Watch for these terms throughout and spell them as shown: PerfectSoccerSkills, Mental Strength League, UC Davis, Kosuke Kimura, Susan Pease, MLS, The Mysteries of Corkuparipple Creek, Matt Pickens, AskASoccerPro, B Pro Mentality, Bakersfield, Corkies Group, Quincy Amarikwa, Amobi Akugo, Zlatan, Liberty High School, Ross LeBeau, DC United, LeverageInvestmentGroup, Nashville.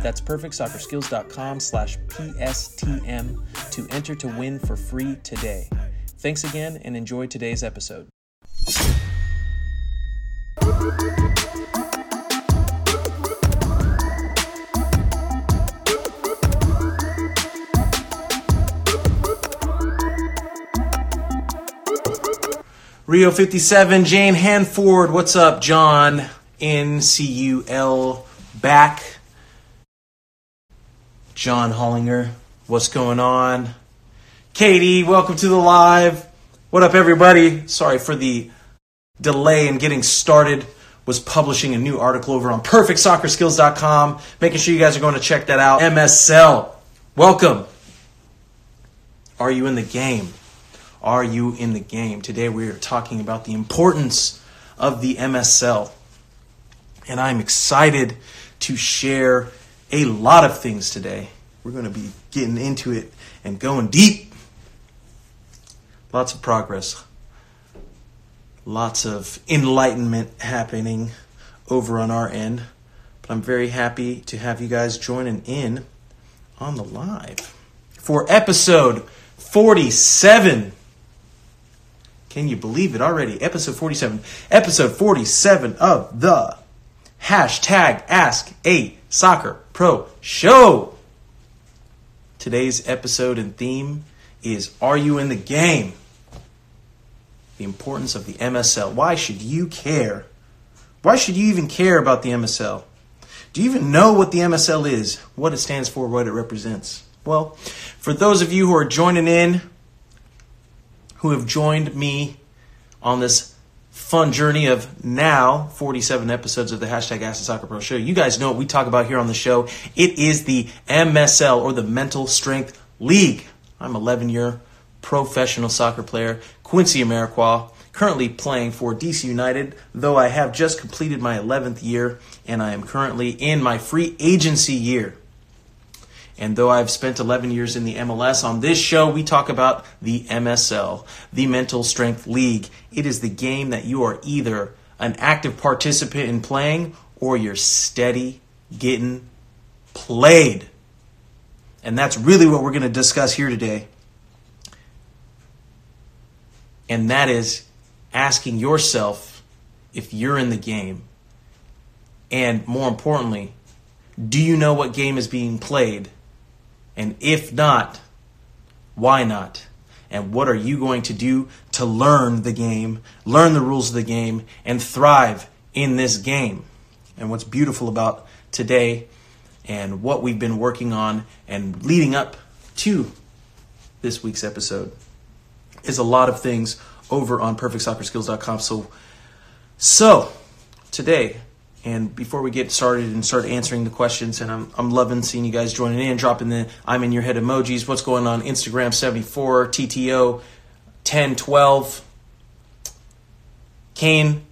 That's PerfectSoccerSkills.com/PSTM to enter to win for free today. Thanks again and enjoy today's episode. Rio 57, Jane Hanford, what's up, John? NCUL back. John Hollinger, what's going on? Katie, welcome to the live. What up, everybody? Sorry for the delay in getting started. Was publishing a new article over on PerfectSoccerSkills.com. Making sure you guys are going to check that out. MSL, welcome. Are you in the game? Are you in the game? Today we are talking about the importance of the MSL. And I'm excited to share a lot of things today. We're going to be getting into it and going deep. Lots of progress. Lots of enlightenment happening over on our end. But I'm very happy to have you guys joining in on the live for episode 47. Can you believe it already? Episode 47. Episode 47 of the #AskASoccerPro show. Today's episode and theme is Are You in the Game? The importance of the MSL. Why should you care? Why should you even care about the MSL? Do you even know what the MSL is? What it stands for? What it represents? Well, for those of you who are joining in, who have joined me on this fun journey of now 47 episodes of the #AskASoccerPro show. You guys know what we talk about here on the show. It is the MSL, or the Mental Strength League. I'm an 11-year professional soccer player, Quincy Amarikwa, currently playing for DC United, though I have just completed my 11th year, and I am currently in my free agency year. And though I've spent 11 years in the MLS, on this show we talk about the MSL, the Mental Strength League. It is the game that you are either an active participant in playing or you're steady getting played. And that's really what we're going to discuss here today. And that is asking yourself if you're in the game. And more importantly, do you know what game is being played? And if not, why not? And what are you going to do to learn the game, learn the rules of the game, and thrive in this game? And what's beautiful about today and what we've been working on and leading up to this week's episode is a lot of things over on PerfectSoccerSkills.com. So today, and before we get started and start answering the questions, and I'm loving seeing you guys joining in, dropping the I'm in your head emojis. What's going on? Instagram 74, TTO 1012, Kane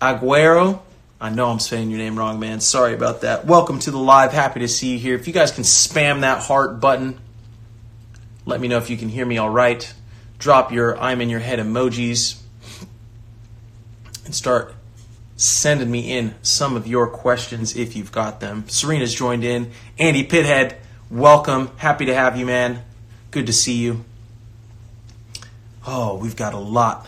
Aguero. I know I'm saying your name wrong, man. Sorry about that. Welcome to the live. Happy to see you here. If you guys can spam that heart button, let me know if you can hear me all right. Drop your I'm in your head emojis and start sending me in some of your questions if you've got them. Serena's joined in. Andy Pithead, welcome. Happy to have you, man. Good to see you. Oh, we've got a lot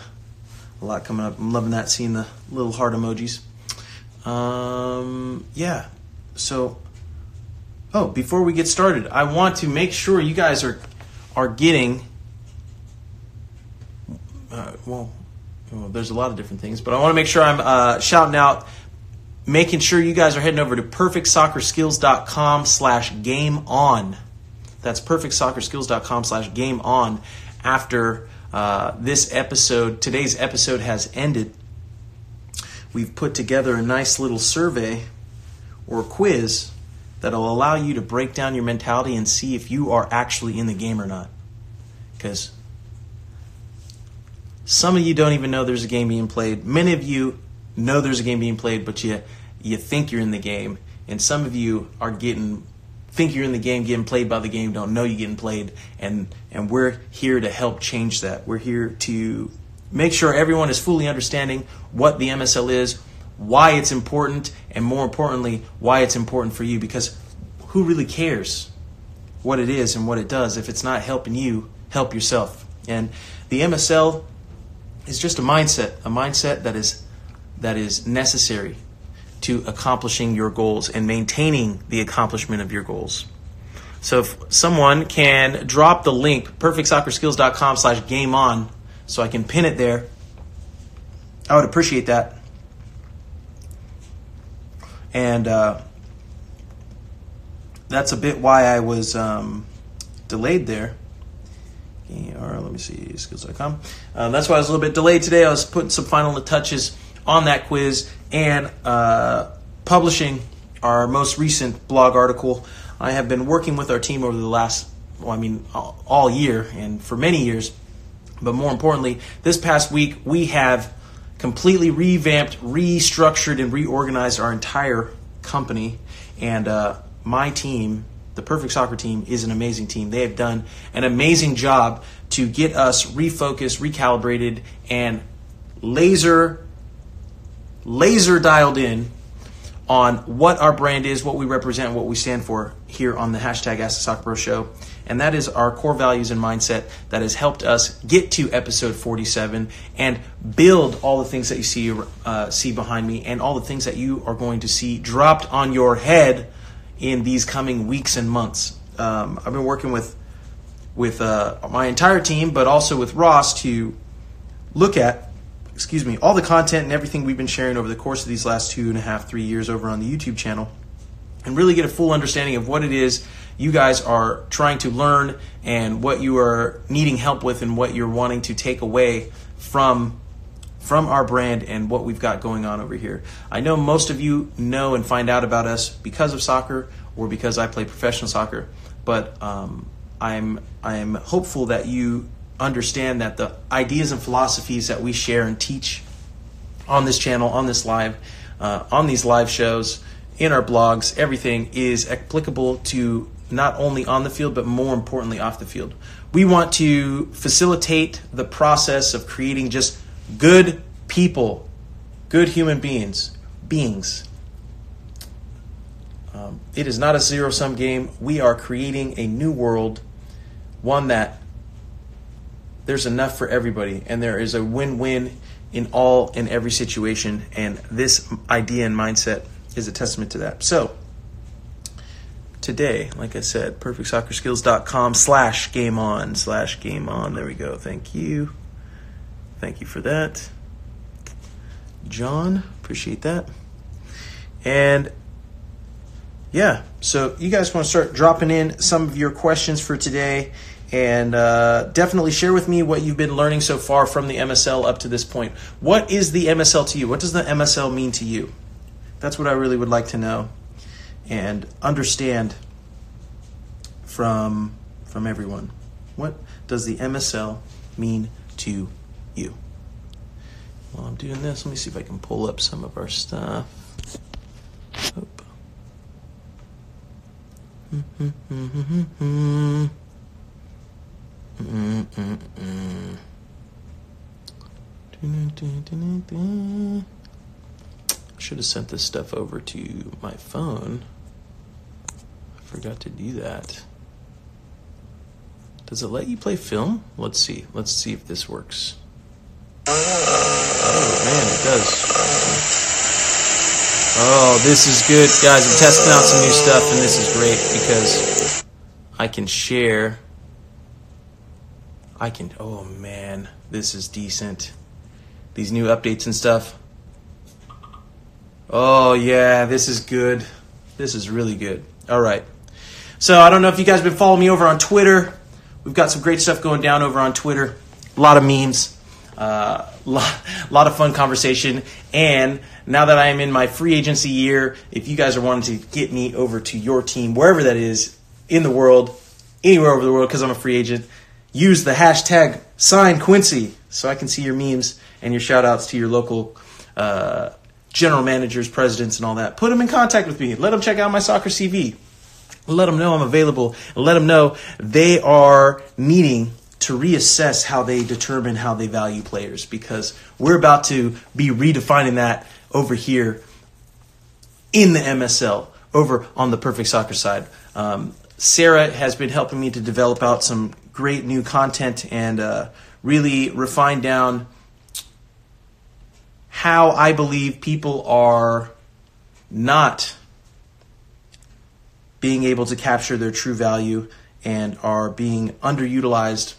coming up. I'm loving that, seeing the little heart emojis. Before we get started, I want to make sure you guys are getting, well, there's a lot of different things, but I want to make sure I'm shouting out, making sure you guys are heading over to PerfectSoccerSkills.com/game on. That's PerfectSoccerSkills.com/game on. After this episode, today's episode has ended, we've put together a nice little survey or quiz that'll allow you to break down your mentality and see if you are actually in the game or not. Because some of you don't even know there's a game being played. Many of you know there's a game being played, but you think you're in the game. And some of you are think you're in the game, getting played by the game, don't know you're getting played. And we're here to help change that. We're here to make sure everyone is fully understanding what the MSL is, why it's important, and more importantly, why it's important for you. Because who really cares what it is and what it does if it's not helping you help yourself? And the MSL is just a mindset that is necessary to accomplishing your goals and maintaining the accomplishment of your goals. So if someone can drop the link, perfectsoccerskills.com/game-on, so I can pin it there, I would appreciate that. And that's a bit why I was delayed there. Or let me see, skills.com. That's why I was a little bit delayed today. I was putting some final touches on that quiz and publishing our most recent blog article. I have been working with our team over the last, all year and for many years. But more importantly, this past week, we have completely revamped, restructured, and reorganized our entire company. And my team, the Perfect Soccer team, is an amazing team. They have done an amazing job to get us refocused, recalibrated, and laser dialed in on what our brand is, what we represent, what we stand for here on the #AskTheSoccerPro show. And that is our core values and mindset that has helped us get to episode 47 and build all the things that you see behind me and all the things that you are going to see dropped on your head in these coming weeks and months. I've been working with my entire team, but also with Ross to look at, all the content and everything we've been sharing over the course of these last 2.5, 3 years over on the YouTube channel, and really get a full understanding of what it is you guys are trying to learn and what you are needing help with and what you're wanting to take away from our brand and what we've got going on over here. I know most of you know and find out about us because of soccer or because I play professional soccer, but I'm hopeful that you understand that the ideas and philosophies that we share and teach on this channel, on this live, on these live shows, in our blogs, everything is applicable to not only on the field, but more importantly, off the field. We want to facilitate the process of creating just good people, good human beings. It is not a zero-sum game. We are creating a new world, one that there's enough for everybody, and there is a win-win in all and every situation, and this idea and mindset is a testament to that. So today, like I said, perfectsoccerskills.com/game-on. There we go. Thank you. Thank you for that, John. Appreciate that. And yeah, so you guys want to start dropping in some of your questions for today, and definitely share with me what you've been learning so far from the MSL up to this point. What is the MSL to you? What does the MSL mean to you? That's what I really would like to know and understand from everyone. What does the MSL mean to you? While I'm doing this, let me see if I can pull up some of our stuff. Should have sent this stuff over to my phone. I forgot to do that. Does it let you play film? Let's see. Let's see if this works. Oh, man, it does. Oh, this is good. Guys, I'm testing out some new stuff, and this is great because I can share. Oh, man, this is decent. These new updates and stuff. Oh, yeah, this is good. This is really good. All right. So I don't know if you guys have been following me over on Twitter. We've got some great stuff going down over on Twitter. A lot of memes. A lot of fun conversation. And now that I am in my free agency year, if you guys are wanting to get me over to your team, wherever that is in the world, anywhere over the world, because I'm a free agent, use the hashtag #SignQuincy so I can see your memes and your shout outs to your local general managers, presidents, and all that. Put them in contact with me. Let them check out my soccer CV. Let them know I'm available. Let them know they are needing to reassess how they determine how they value players, because we're about to be redefining that over here in the MSL, over on the Perfect Soccer side. Sarah has been helping me to develop out some great new content and really refine down how I believe people are not being able to capture their true value and are being underutilized.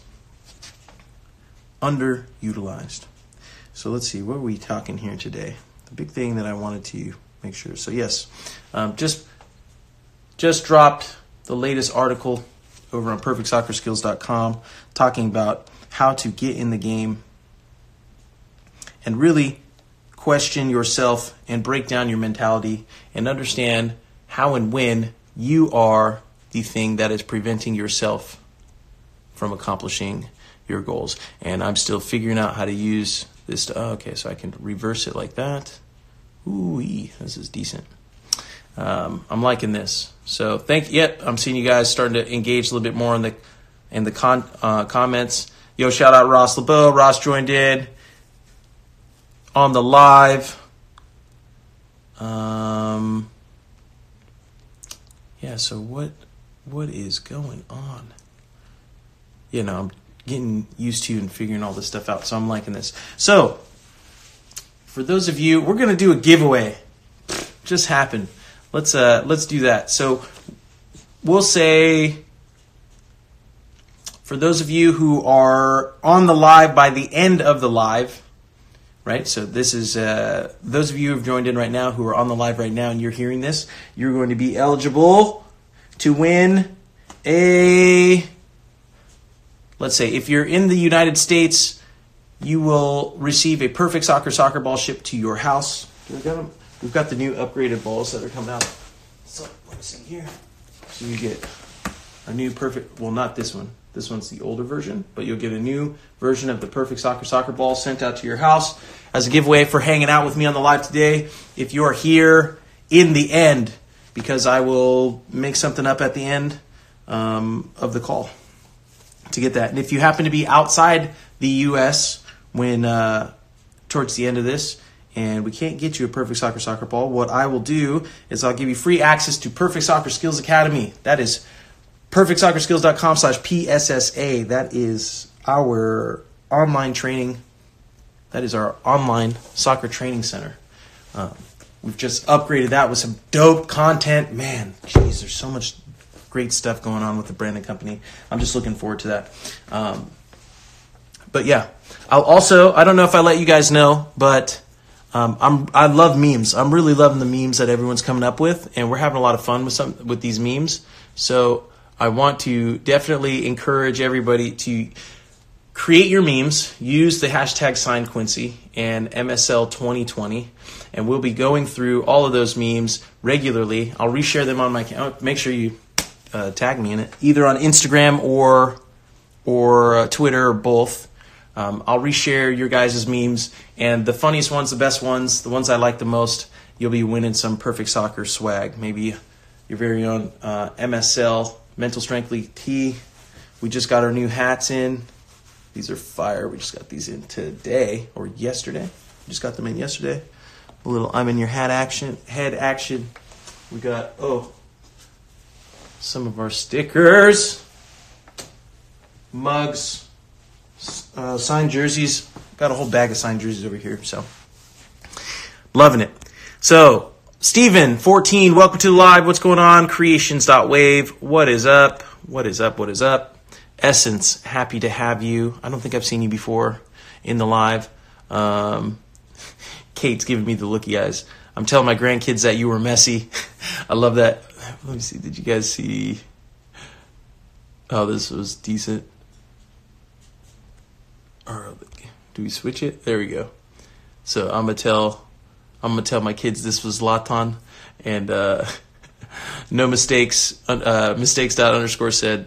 So let's see, what are we talking here today? The big thing that I wanted to make sure. So yes, just dropped the latest article over on PerfectSoccerSkills.com talking about how to get in the game and really question yourself and break down your mentality and understand how and when you are the thing that is preventing yourself from accomplishing your goals. And I'm still figuring out how to use this. Okay, so I can reverse it like that. Ooh-wee, this is decent. I'm liking this. So I'm seeing you guys starting to engage a little bit more in the comments. Yo, shout out Ross LeBeau. Ross joined in on the live. Yeah, so what is going on? You know, I'm getting used to and figuring all this stuff out, so I'm liking this. So, for those of you, we're going to do a giveaway. Just happened. Let's do that. So, we'll say, for those of you who are on the live by the end of the live, right? So this is, those of you who have joined in right now, who are on the live right now and you're hearing this, you're going to be eligible to win a, let's say, if you're in the United States, you will receive a Perfect soccer ball shipped to your house. We've got the new upgraded balls that are coming out. So let me see here. So you get a new Perfect, well, not this one. This one's the older version, but you'll get a new version of the Perfect Soccer Ball sent out to your house as a giveaway for hanging out with me on the live today. If you're here in the end, because I will make something up at the end of the call to get that. And if you happen to be outside the U.S. when towards the end of this, and we can't get you a Perfect Soccer Ball, what I will do is I'll give you free access to Perfect Soccer Skills Academy. That is PerfectSoccerSkills.com/PSSA. That is our online training. That is our online soccer training center. We've just upgraded that with some dope content. Man, geez, there's so much great stuff going on with the brand and company. I'm just looking forward to that. But yeah, I'll also, I don't know if I let you guys know, but I love memes. I'm really loving the memes that everyone's coming up with, and we're having a lot of fun with these memes. So I want to definitely encourage everybody to create your memes, use the hashtag #SignQuincy and MSL2020, and we'll be going through all of those memes regularly. I'll reshare them on my account. Make sure you tag me in it, either on Instagram or Twitter or both. I'll reshare your guys' memes, and the funniest ones, the best ones, the ones I like the most, you'll be winning some Perfect Soccer swag, maybe your very own MSL Mental Strength League tee. We just got our new hats in. These are fire. We just got these in today or yesterday. We just got them in yesterday. A little I'm in your hat action, head action. We got, some of our stickers, mugs, signed jerseys. Got a whole bag of signed jerseys over here, so loving it. So Steven, 14, welcome to the live. What's going on? Creations.wave. What is up? What is up? What is up? Essence, happy to have you. I don't think I've seen you before in the live. Kate's giving me the looky eyes. I'm telling my grandkids that you were messy. I love that. Let me see. Did you guys see? Oh, this was decent. Or Do we switch it? There we go. So I'm gonna tell my kids this was Latan, and no mistakes. Mistakes. __ said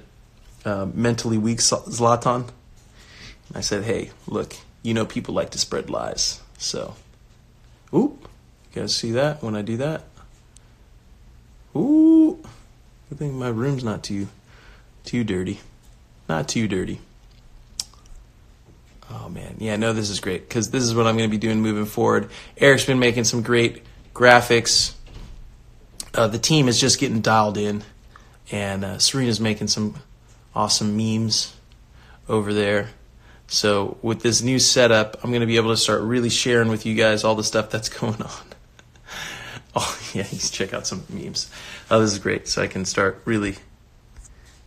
mentally weak Zlatan. I said, hey, look, you know people like to spread lies. So, oop, you guys see that when I do that? Ooh, good thing my room's not too dirty. Not too dirty. Oh, man. Yeah, no, this is great because this is what I'm going to be doing moving forward. Eric's been making some great graphics. The team is just getting dialed in, and Serena's making some awesome memes over there. So with this new setup, I'm going to be able to start really sharing with you guys all the stuff that's going on. Oh, yeah, you check out some memes. Oh, this is great. So I can start really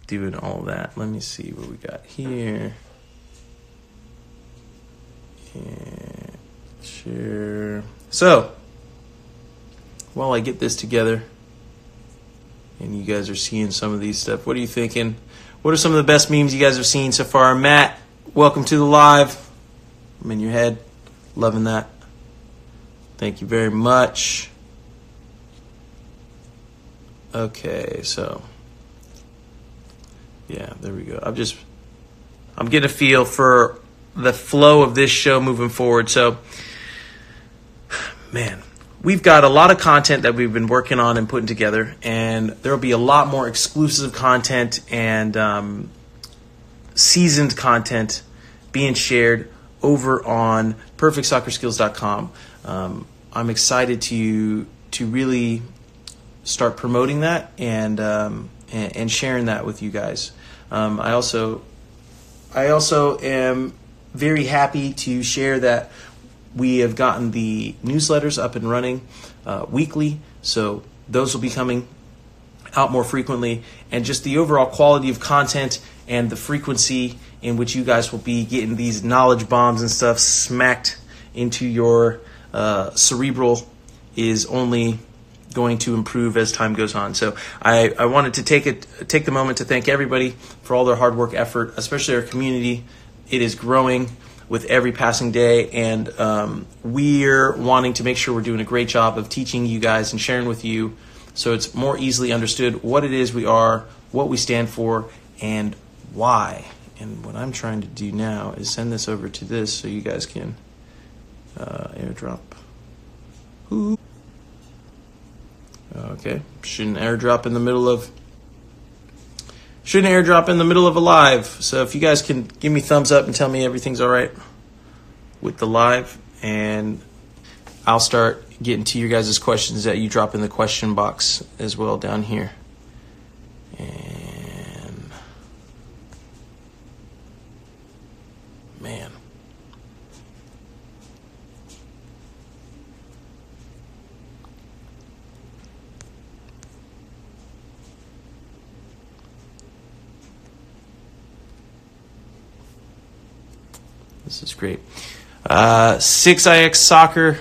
doing all that. Let me see what we got here. And share. So while I get this together and you guys are seeing some of these stuff, what are you thinking? What are some of the best memes you guys have seen so far? Matt, welcome to the live. I'm in your head. Loving that. Thank you very much. Okay, so yeah, there we go. I'm getting a feel for the flow of this show moving forward. So, man, we've got a lot of content that we've been working on and putting together, and there'll be a lot more exclusive content and seasoned content being shared over on PerfectSoccerSkills.com. I'm excited to really start promoting that and sharing that with you guys. I also am very happy to share that we have gotten the newsletters up and running weekly, so those will be coming out more frequently, and just the overall quality of content and the frequency in which you guys will be getting these knowledge bombs and stuff smacked into your cerebral is only going to improve as time goes on. So I wanted to take the moment to thank everybody for all their hard work, effort, especially our community. It is growing with every passing day, and we're wanting to make sure we're doing a great job of teaching you guys and sharing with you so it's more easily understood what it is we are, what we stand for, and why. And what I'm trying to do now is send this over to this so you guys can airdrop. Ooh. Okay, shouldn't airdrop in the middle of a live. So if you guys can give me thumbs up and tell me everything's all right with the live, and I'll start getting to your guys' questions that you drop in the question box as well down here. And man. This is great. 6IX Soccer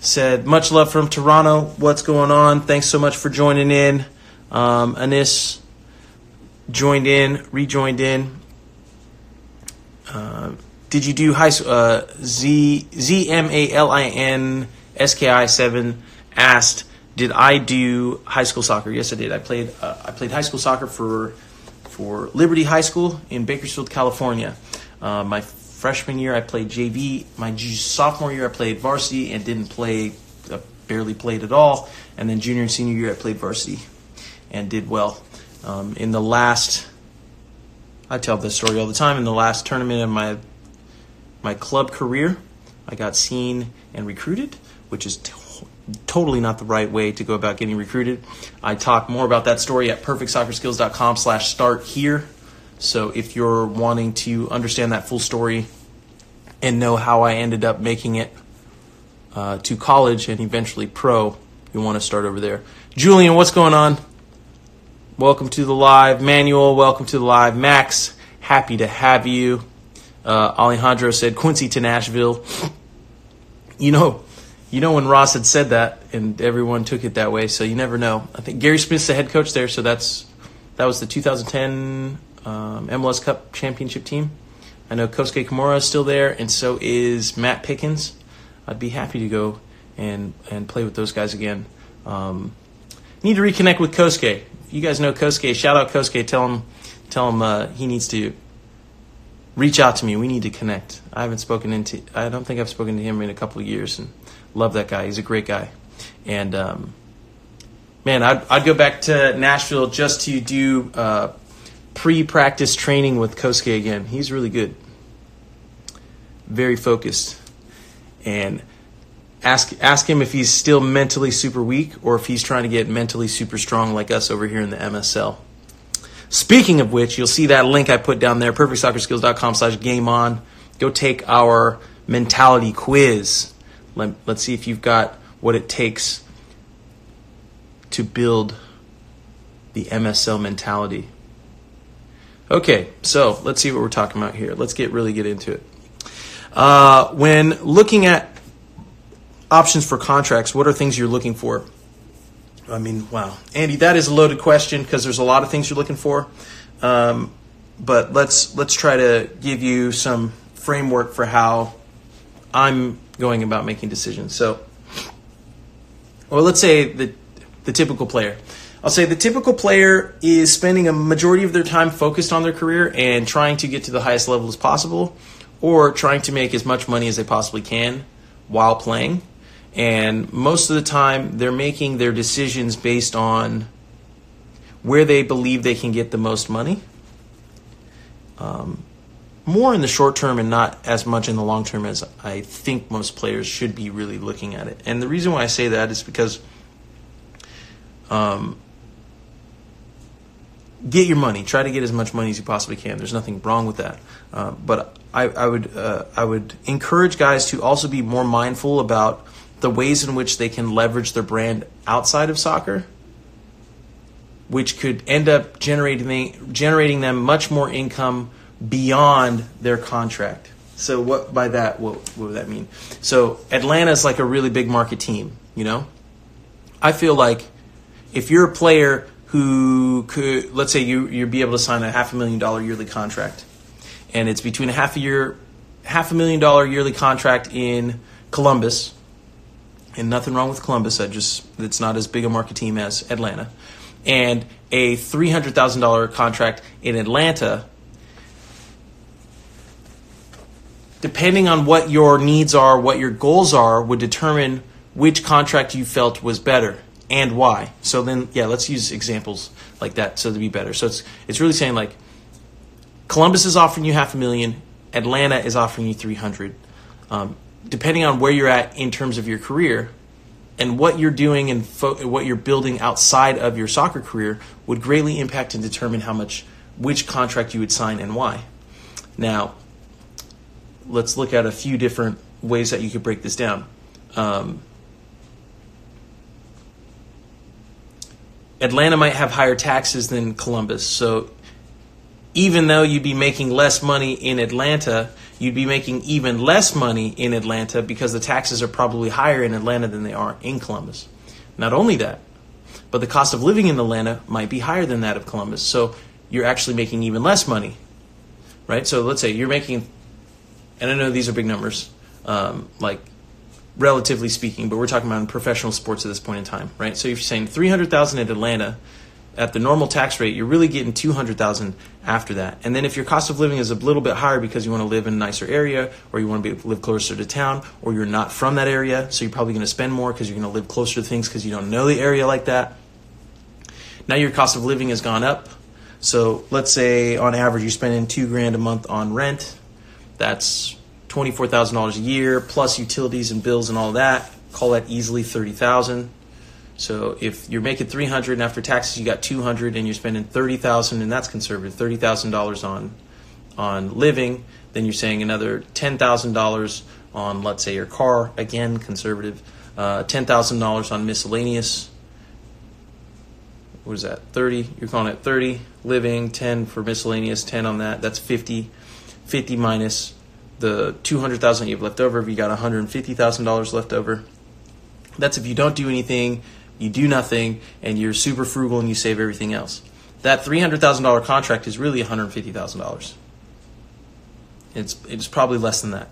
said, much love from Toronto. What's going on? Thanks so much for joining in. Anis joined in, rejoined in. Did you do high school? ZMALINSKI7 asked, did I do high school soccer? Yes, I did. I played high school soccer for Liberty High School in Bakersfield, California. My freshman year, I played JV. My sophomore year, I played varsity and didn't play, barely played at all. And then junior and senior year, I played varsity and did well. I tell this story all the time. In the last tournament of my club career, I got seen and recruited, which is totally not the right way to go about getting recruited. I talk more about that story at perfectsoccerskills.com/start here. So if you're wanting to understand that full story and know how I ended up making it to college and eventually pro, you want to start over there. Julian, what's going on? Welcome to the live. Manuel, welcome to the live. Max, happy to have you. Alejandro said, Quincy to Nashville. You know when Ross had said that and everyone took it that way, so you never know. I think Gary Smith's the head coach there, so that was the 2010 MLS Cup championship team. I know Kosuke Kimura is still there, and so is Matt Pickens. I'd be happy to go and play with those guys again. Need to reconnect with Kosuke. If you guys know Kosuke, shout out Kosuke. Tell him he needs to reach out to me. We need to connect. I don't think I've spoken to him in a couple of years, and love that guy. He's a great guy. And man, I'd go back to Nashville just to do pre-practice training with Kosuke again. He's really good, very focused, and ask him if he's still mentally super weak or if he's trying to get mentally super strong like us over here in the MSL. Speaking of which, you'll see that link I put down there, perfectsoccerskills.com/game-on. Go take our mentality quiz. Let's see if you've got what it takes to build the MSL mentality. Okay, so let's see what we're talking about here. Let's really get into it. When looking at options for contracts, what are things you're looking for? I mean, wow. Andy, that is a loaded question because there's a lot of things you're looking for. But let's try to give you some framework for how I'm going about making decisions. So, or let's say the typical player. I'll say the typical player is spending a majority of their time focused on their career and trying to get to the highest level as possible, or trying to make as much money as they possibly can while playing. And most of the time, they're making their decisions based on where they believe they can get the most money, more in the short term and not as much in the long term as I think most players should be really looking at it. And the reason why I say that is because get your money. Try to get as much money as you possibly can. There's nothing wrong with that. But I would encourage guys to also be more mindful about the ways in which they can leverage their brand outside of soccer, which could end up generating them much more income beyond their contract. So what would that mean? So Atlanta's like a really big market team, you know? I feel like if you're a player who could, let's say you'd be able to sign a $500,000 yearly contract, and it's between $500,000 yearly contract in Columbus, and nothing wrong with Columbus, it's not as big a market team as Atlanta, and a $300,000 contract in Atlanta. Depending on what your needs are, what your goals are, would determine which contract you felt was better and why. So then, yeah, let's use examples like that so to be better. So it's really saying, like, Columbus is offering you $500,000, Atlanta is offering you $300,000. Depending on where you're at in terms of your career and what you're doing and what you're building outside of your soccer career would greatly impact and determine which contract you would sign and why. Now, let's look at a few different ways that you could break this down. Atlanta might have higher taxes than Columbus, so even though you'd be making less money in Atlanta, you'd be making even less money in Atlanta because the taxes are probably higher in Atlanta than they are in Columbus. Not only that, but the cost of living in Atlanta might be higher than that of Columbus, so you're actually making even less money, right? So let's say you're making, and I know these are big numbers, like relatively speaking, but we're talking about in professional sports at this point in time, right? So if you're saying $300,000 in Atlanta, at the normal tax rate, you're really getting $200,000 after that. And then if your cost of living is a little bit higher because you want to live in a nicer area, or you want to live closer to town, or you're not from that area, so you're probably going to spend more because you're going to live closer to things because you don't know the area like that. Now your cost of living has gone up. So let's say on average you're spending $2,000 a month on rent. That's $24,000 a year plus utilities and bills and all that. Call that easily $30,000. So if you're making $300,000 and after taxes you got $200,000 and you're spending $30,000, and that's conservative, $30,000 on living, then you're saying another $10,000 on, let's say, your car, again conservative, $10,000 on miscellaneous. What is that? 30. You're calling it 30 living, 10 for miscellaneous, 10 on that. That's 50. 50 minus the $200,000 you've left over. If you got $150,000 left over, that's if you don't do anything, you do nothing, and you're super frugal and you save everything else. That $300,000 contract is really $150,000. It's probably less than that.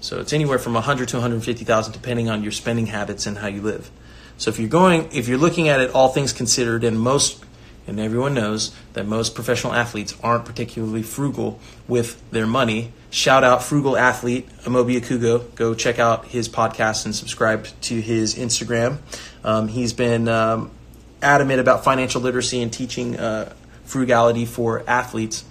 So it's anywhere from $100,000 to $150,000, depending on your spending habits and how you live. So if you're looking at it, all things considered, and everyone knows that most professional athletes aren't particularly frugal with their money. Shout out frugal athlete Amobi Akugo. Go check out his podcast and subscribe to his Instagram. He's been adamant about financial literacy and teaching frugality for athletes.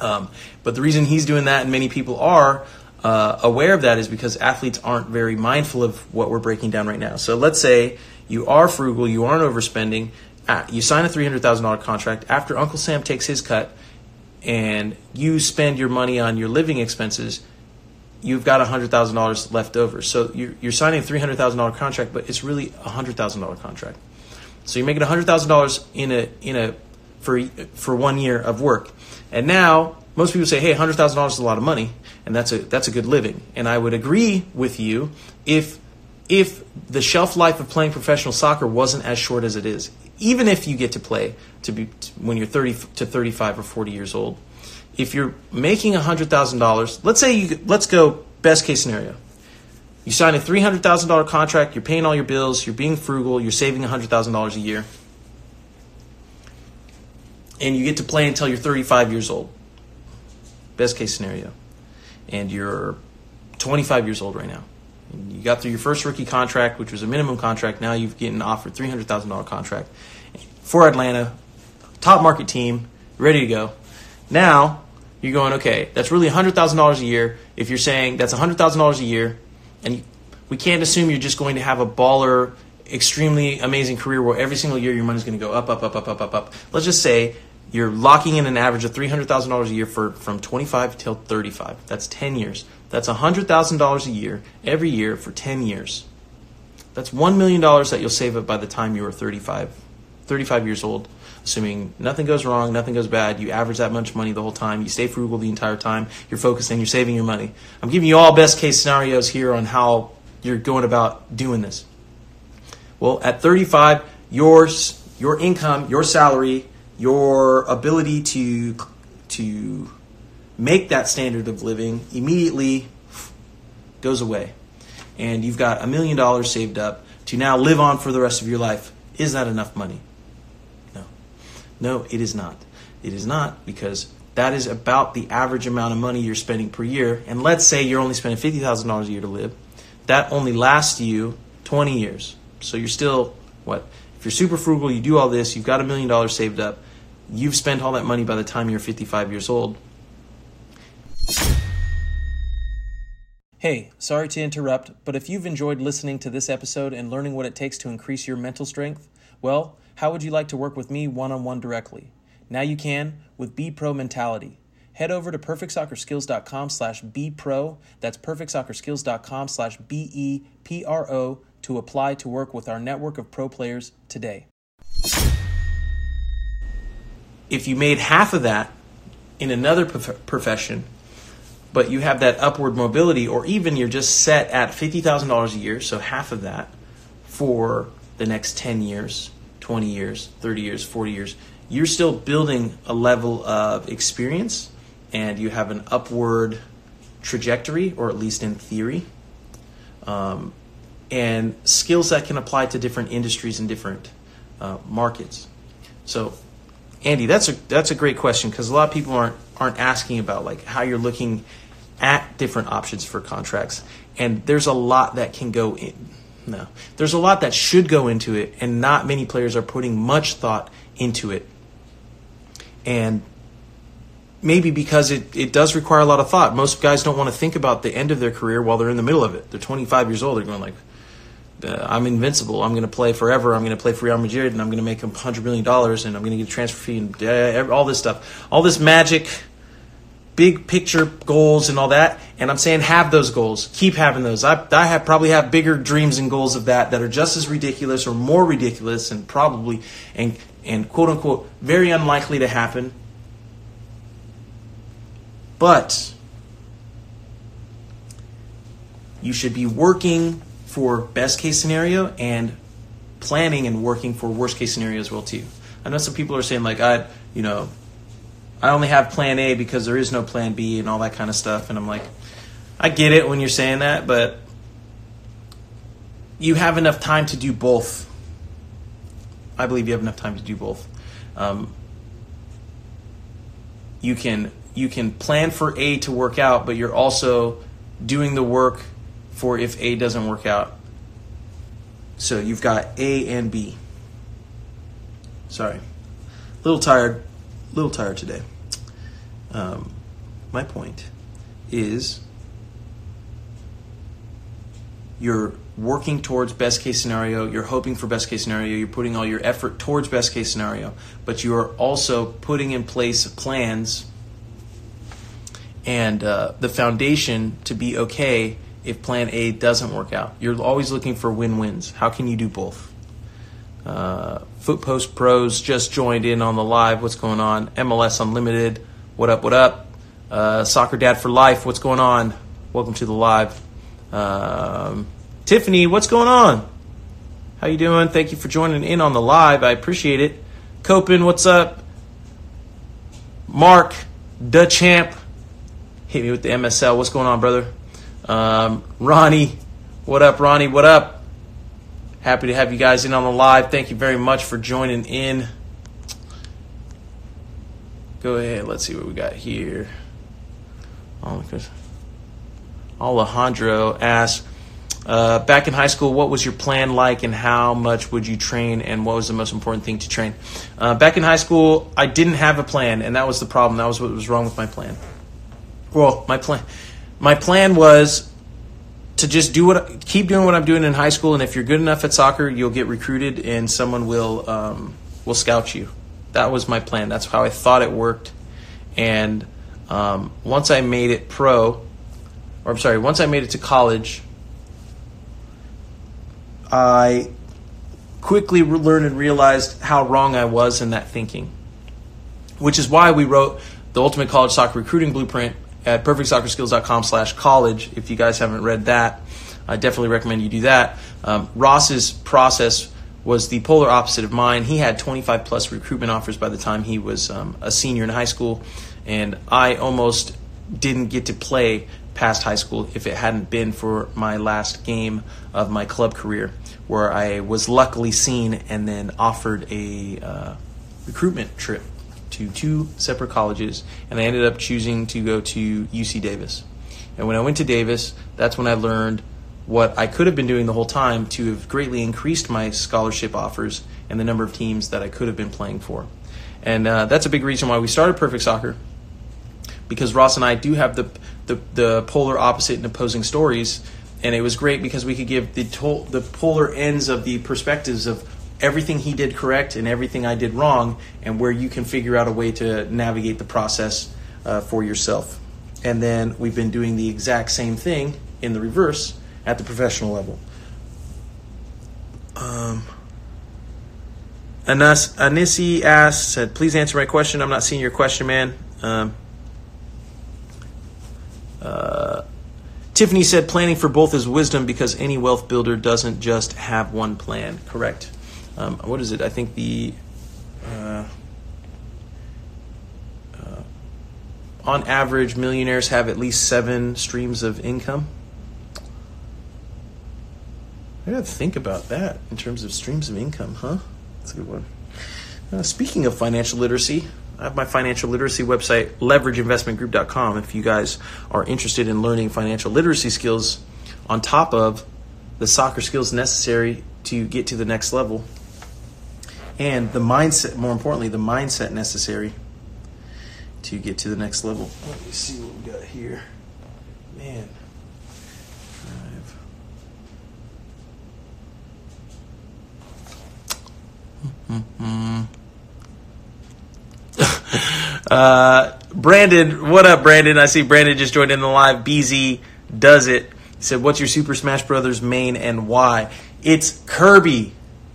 But the reason he's doing that, and many people are aware of that, is because athletes aren't very mindful of what we're breaking down right now. So let's say you are frugal, you aren't overspending, you sign a $300,000 contract. After Uncle Sam takes his cut and you spend your money on your living expenses, you've got $100,000 left over. So you're signing a $300,000 contract, but it's really a $100,000 contract. So you're making $100,000 for 1 year of work. And now most people say, hey, $100,000 is a lot of money, and that's a good living. And I would agree with you if the shelf life of playing professional soccer wasn't as short as it is. Even if you get to play when you're 30 to 35 or 40 years old, if you're making $100,000, let's go best case scenario. You sign a $300,000 contract, you're paying all your bills, you're being frugal, you're saving $100,000 a year, and you get to play until you're 35 years old. Best case scenario. And you're 25 years old right now. And you got through your first rookie contract, which was a minimum contract. Now you've gotten offered $300,000 contract for Atlanta, top market team, ready to go. Now you're going, okay, that's really $100,000 a year. If you're saying that's $100,000 a year, and we can't assume you're just going to have a baller, extremely amazing career where every single year your money's going to go up, up, up, up, up, up, up. Let's just say you're locking in an average of $300,000 a year from 25 till 35. That's 10 years. That's $100,000 a year every year for 10 years. That's $1 million that you'll save up by the time you are 35 years old, assuming nothing goes wrong, nothing goes bad. You average that much money the whole time. You stay frugal the entire time. You're focused and you're saving your money. I'm giving you all best case scenarios here on how you're going about doing this. Well, at 35, your income, your salary, your ability to make that standard of living immediately goes away. And you've got $1 million saved up to now live on for the rest of your life. Is that enough money? No, it is not. It is not, because that is about the average amount of money you're spending per year. And let's say you're only spending $50,000 a year to live. That only lasts you 20 years. So you're still, what? If you're super frugal, you do all this, you've got $1 million saved up, you've spent all that money by the time you're 55 years old. Hey, sorry to interrupt, but if you've enjoyed listening to this episode and learning what it takes to increase your mental strength, well, how would you like to work with me one-on-one directly? Now you can with B Pro Mentality. Head over to PerfectSoccerSkills.com/BPro, that's PerfectSoccerSkills.com/BEPRO, to apply to work with our network of pro players today. If you made half of that in another profession, but you have that upward mobility, or even you're just set at $50,000 a year, so half of that for the next 10 years, 20 years, 30 years, 40 years, you're still building a level of experience and you have an upward trajectory, or at least in theory. And skills that can apply to different industries and different markets. So, Andy, that's a great question, because a lot of people aren't asking about like how you're looking at different options for contracts. And there's a lot that can go in. No, there's a lot that should go into it, and not many players are putting much thought into it. And maybe because it does require a lot of thought. Most guys don't want to think about the end of their career while they're in the middle of it. They're 25 years old. They're going like, I'm invincible. I'm going to play forever. I'm going to play for Real Madrid, and I'm going to make $100 million, and I'm going to get a transfer fee, and all this stuff. All this magic, big picture goals and all that. And I'm saying have those goals. Keep having those. I probably have bigger dreams and goals of that are just as ridiculous or more ridiculous, and probably, and quote-unquote, very unlikely to happen. But you should be working for best case scenario and planning and working for worst case scenario as well too. I know some people are saying like, I only have plan A because there is no plan B and all that kind of stuff. And I'm like, I get it when you're saying that, but you have enough time to do both. I believe you have enough time to do both. You can plan for A to work out, but you're also doing the work for if A doesn't work out. So you've got A and B. Sorry, a little tired today. My point is you're working towards best case scenario, you're hoping for best case scenario, you're putting all your effort towards best case scenario, but you are also putting in place plans and the foundation to be okay if plan A doesn't work out. You're always looking for win-wins. How can you do both? Footpost Pros just joined in on the live. What's going on? MLS Unlimited, what up, what up? Soccer Dad for Life, what's going on? Welcome to the live. Tiffany, what's going on? How you doing? Thank you for joining in on the live. I appreciate it. Copen, what's up? Mark, the champ, hit me with the MSL. What's going on, brother? Ronnie, what up, Ronnie? What up? Happy to have you guys in on the live. Thank you very much for joining in. Go ahead. Let's see what we got here. Oh my gosh. Alejandro asks, back in high school, what was your plan like and how much would you train and what was the most important thing to train? Back in high school, I didn't have a plan, and that was the problem. That was what was wrong with my plan. Well, my plan was to just keep doing what I'm doing in high school, and if you're good enough at soccer, you'll get recruited and someone will scout you. That was my plan. That's how I thought it worked. And once I made it once I made it to college, I quickly learned and realized how wrong I was in that thinking, which is why we wrote the Ultimate College Soccer Recruiting Blueprint at PerfectSoccerSkills.com/college. If you guys haven't read that, I definitely recommend you do that. Ross's process was the polar opposite of mine. He had 25+ recruitment offers by the time he was a senior in high school, and I almost didn't get to play past high school if it hadn't been for my last game of my club career, where I was luckily seen and then offered a recruitment trip to two separate colleges, and I ended up choosing to go to UC Davis. And when I went to Davis, that's when I learned what I could have been doing the whole time to have greatly increased my scholarship offers and the number of teams that I could have been playing for. And that's a big reason why we started Perfect Soccer, because Ross and I do have the polar opposite and opposing stories, and it was great because we could give the polar ends of the perspectives of everything he did correct and everything I did wrong, and where you can figure out a way to navigate the process for yourself. And then we've been doing the exact same thing in the reverse at the professional level. Anisi said, please answer my question. I'm not seeing your question, man. Tiffany said planning for both is wisdom because any wealth builder doesn't just have one plan. Correct. What is it? I think on average, millionaires have at least 7 streams of income. I gotta think about that in terms of streams of income, huh? That's a good one. Speaking of financial literacy, I have my financial literacy website, LeverageInvestmentGroup.com, if you guys are interested in learning financial literacy skills on top of the soccer skills necessary to get to the next level and the mindset, more importantly, the mindset necessary to get to the next level. Let me see what we got here. Man. Brandon, what up, Brandon? I see Brandon just joined in the live. BZ does it. He said, what's your Super Smash Brothers main and why? It's Kirby.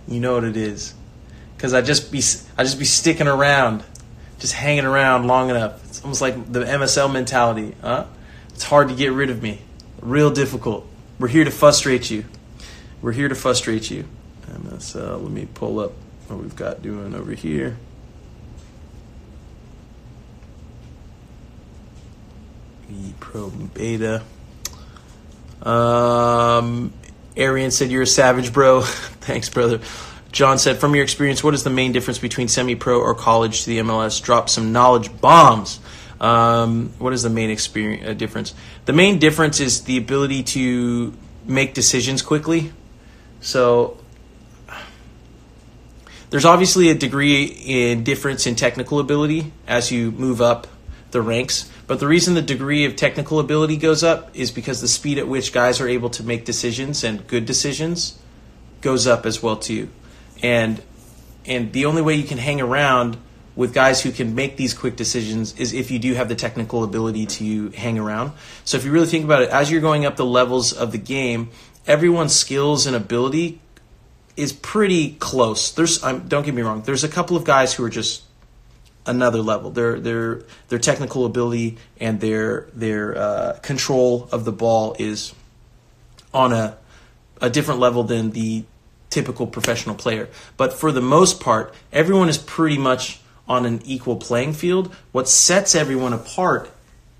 You know what it is. Because I just be sticking around, just hanging around long enough. It's almost like the MSL mentality, huh? It's hard to get rid of me. Real difficult. We're here to frustrate you. We're here to frustrate you. MSL, let me pull up what we've got doing over here. B Pro Beta. Arian said, "You're a savage, bro." Thanks, brother. John said, "From your experience, what is the main difference between semi-pro or college to the MLS? Drop some knowledge bombs." What is the main difference? The main difference is the ability to make decisions quickly. So there's obviously a degree in difference in technical ability as you move up the ranks. But the reason the degree of technical ability goes up is because the speed at which guys are able to make decisions and good decisions goes up as well too. And the only way you can hang around with guys who can make these quick decisions is if you do have the technical ability to hang around. So if you really think about it, as you're going up the levels of the game, everyone's skills and ability is pretty close. Don't get me wrong, there's a couple of guys who are just another level. Their technical ability and their control of the ball is on a different level than the typical professional player. But for the most part, everyone is pretty much on an equal playing field. What sets everyone apart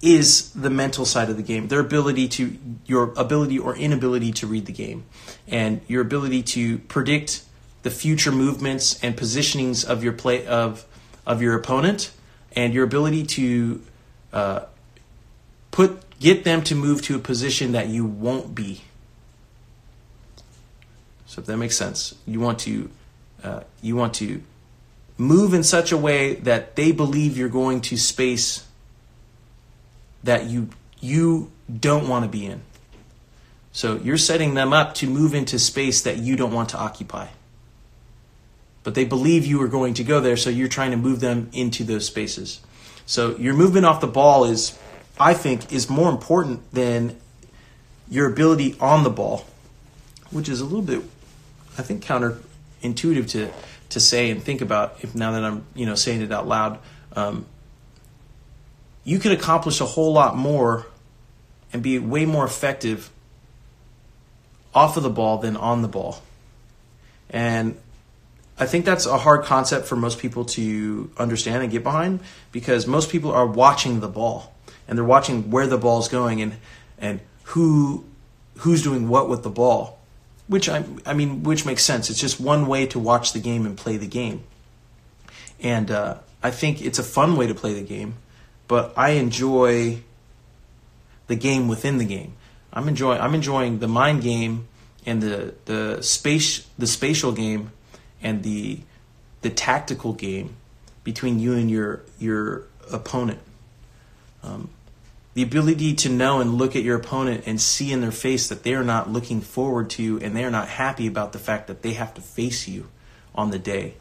is the mental side of the game, your ability or inability to read the game, and your ability to predict the future movements and positionings of your play of your opponent, and your ability to get them to move to a position that you won't be. So if that makes sense, you want to move in such a way that they believe you're going to space that you don't want to be in. So you're setting them up to move into space that you don't want to occupy. But they believe you are going to go there, so you're trying to move them into those spaces. So your movement off the ball is, I think, is more important than your ability on the ball, which is a little bit, I think, counterintuitive to say and think about. If now that I'm saying it out loud, you could accomplish a whole lot more and be way more effective off of the ball than on the ball. And I think that's a hard concept for most people to understand and get behind, because most people are watching the ball and they're watching where the ball's going and who's doing what with the ball, which which makes sense. It's just one way to watch the game and play the game. And I think it's a fun way to play the game, but I enjoy the game within the game. I'm enjoying the mind game and the spatial game and the tactical game between you and your opponent. The ability to know and look at your opponent and see in their face that they're not looking forward to and they're not happy about the fact that they have to face you on the day.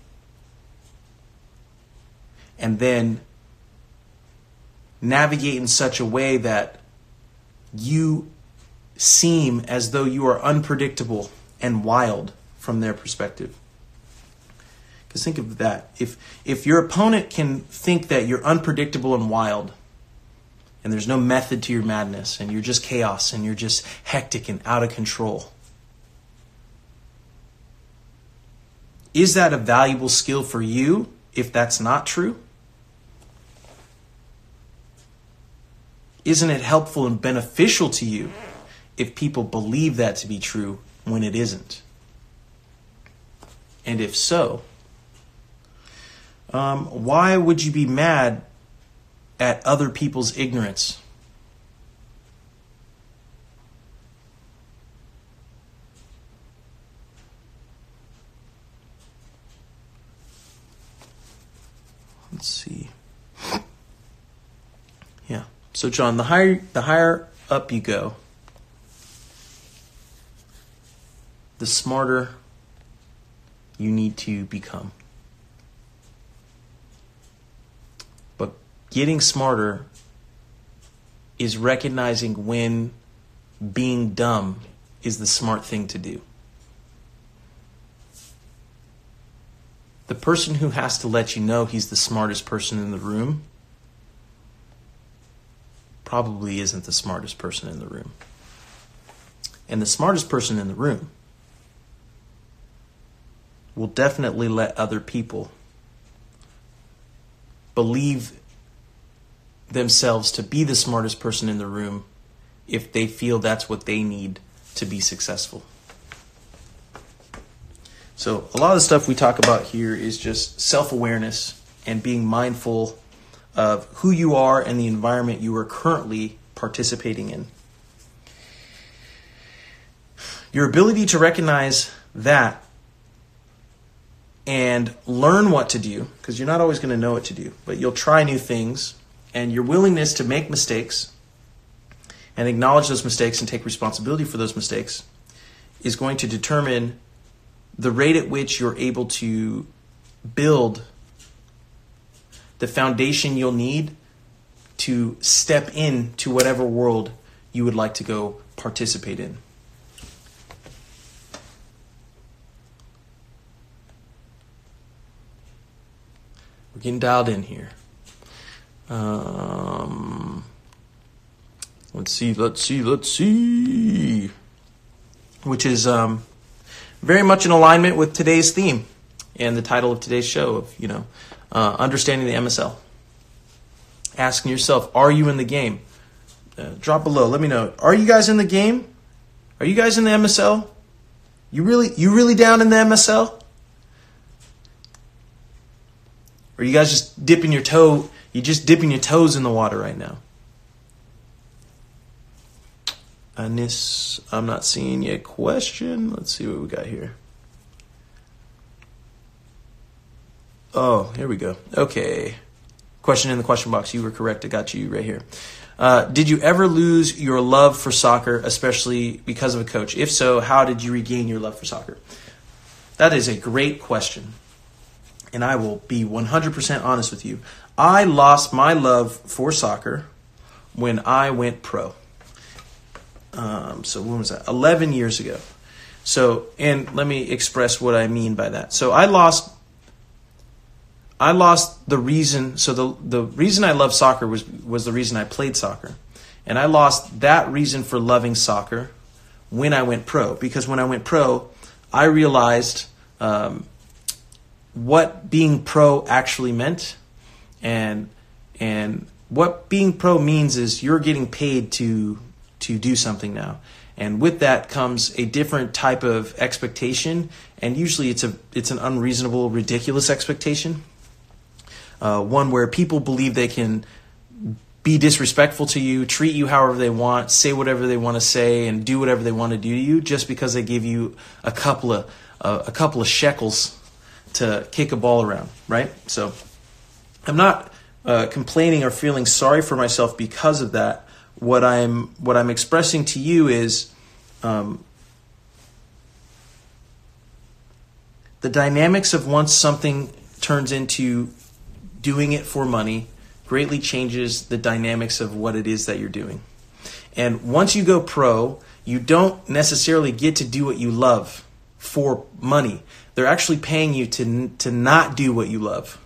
And then navigate in such a way that you seem as though you are unpredictable and wild from their perspective. Because think of that. If your opponent can think that you're unpredictable and wild, and there's no method to your madness, and you're just chaos, and you're just hectic and out of control, is that a valuable skill for you if that's not true? Isn't it helpful and beneficial to you if people believe that to be true when it isn't? And if so, why would you be mad at other people's ignorance? Let's see. Yeah. So John, the higher up you go, the smarter you need to become. Getting smarter is recognizing when being dumb is the smart thing to do. The person who has to let you know he's the smartest person in the room probably isn't the smartest person in the room. And the smartest person in the room will definitely let other people believe themselves to be the smartest person in the room if they feel that's what they need to be successful. So a lot of the stuff we talk about here is just self-awareness and being mindful of who you are and the environment you are currently participating in. Your ability to recognize that and learn what to do, because you're not always going to know what to do, but you'll try new things, and your willingness to make mistakes and acknowledge those mistakes and take responsibility for those mistakes is going to determine the rate at which you're able to build the foundation you'll need to step into whatever world you would like to go participate in. We're getting dialed in here. Let's see. Which is very much in alignment with today's theme and the title of today's show of, understanding the MSL. Asking yourself, are you in the game? Drop below. Let me know. Are you guys in the game? Are you guys in the MSL? You really down in the MSL? Or you guys just dipping your toe? You're just dipping your toes in the water right now. Anis, I'm not seeing your question. Let's see what we got here. Oh, here we go. Okay. Question in the question box. You were correct. I got you right here. Did you ever lose your love for soccer, especially because of a coach? If so, how did you regain your love for soccer? That is a great question. And I will be 100% honest with you. I lost my love for soccer when I went pro. So when was that? 11 years ago. So, and let me express what I mean by that. So I lost the reason. So the reason I loved soccer was the reason I played soccer. And I lost that reason for loving soccer when I went pro. Because when I went pro, I realized what being pro actually meant. And what being pro means is you're getting paid to do something now. And with that comes a different type of expectation, and usually it's an unreasonable, ridiculous expectation. One where people believe they can be disrespectful to you, treat you however they want, say whatever they want to say, and do whatever they want to do to you just because they give you a couple of shekels to kick a ball around, right? So I'm not complaining or feeling sorry for myself because of that. What I'm expressing to you is the dynamics of once something turns into doing it for money greatly changes the dynamics of what it is that you're doing. And once you go pro, you don't necessarily get to do what you love for money. They're actually paying you to not do what you love.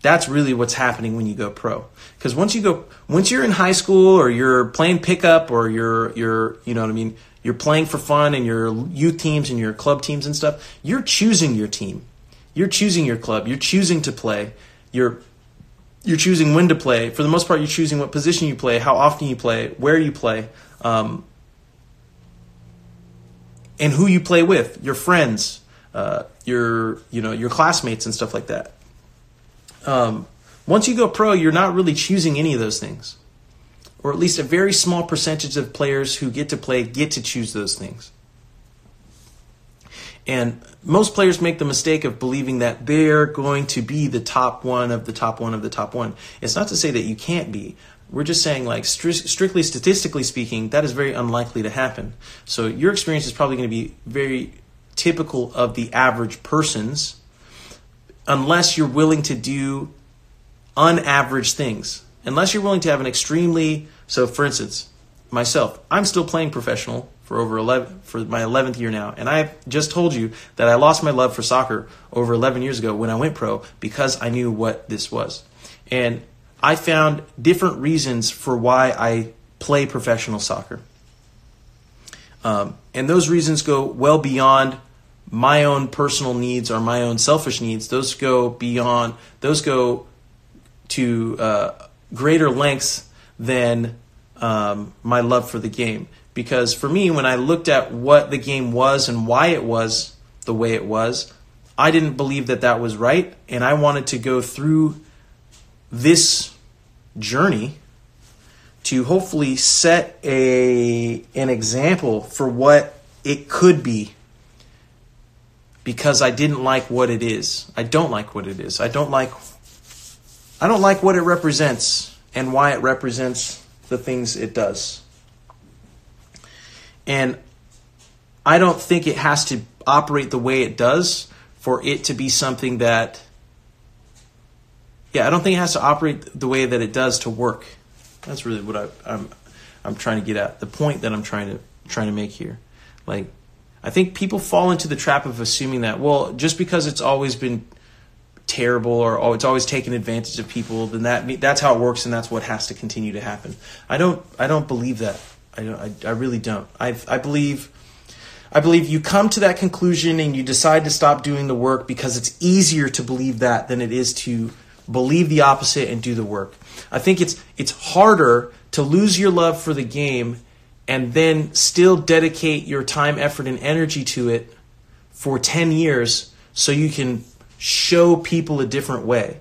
That's really what's happening when you go pro. Because once you're in high school or you're playing pickup or you're you know what I mean, you're playing for fun and your youth teams and your club teams and stuff, you're choosing your team. You're choosing your club. You're choosing to play. You're choosing when to play. For the most part, you're choosing what position you play, how often you play, where you play, and who you play with, your friends, your classmates and stuff like that. Once you go pro, you're not really choosing any of those things, or at least a very small percentage of players who get to play get to choose those things. And most players make the mistake of believing that they're going to be the top one of the top one of the top one. It's not to say that you can't be. We're just saying, like, strictly statistically speaking, that is very unlikely to happen. So your experience is probably going to be very typical of the average person's, unless you're willing to do unaverage things, unless you're willing to have an extremely, so for instance, myself, I'm still playing professional for my 11th year now. And I've just told you that I lost my love for soccer over 11 years ago when I went pro because I knew what this was. And I found different reasons for why I play professional soccer. And those reasons go well beyond my own personal needs or my own selfish needs. Those go to greater lengths than my love for the game. Because for me, when I looked at what the game was and why it was the way it was, I didn't believe that that was right. And I wanted to go through this journey to hopefully set an example for what it could be, because I didn't like what it is. I don't like what it is. I don't like what it represents and why it represents the things it does. And I don't think it has to operate the way it does for it to be something that, yeah, I don't think it has to operate the way that it does to work. That's really what I'm trying to get at, the point that I'm trying to make here. Like, I think people fall into the trap of assuming that, well, just because it's always been terrible or it's always taken advantage of people, then that's how it works and that's what has to continue to happen. I don't believe that. I really don't. I believe you come to that conclusion and you decide to stop doing the work because it's easier to believe that than it is to believe the opposite and do the work. I think it's harder to lose your love for the game and then still dedicate your time, effort, and energy to it for 10 years so you can show people a different way.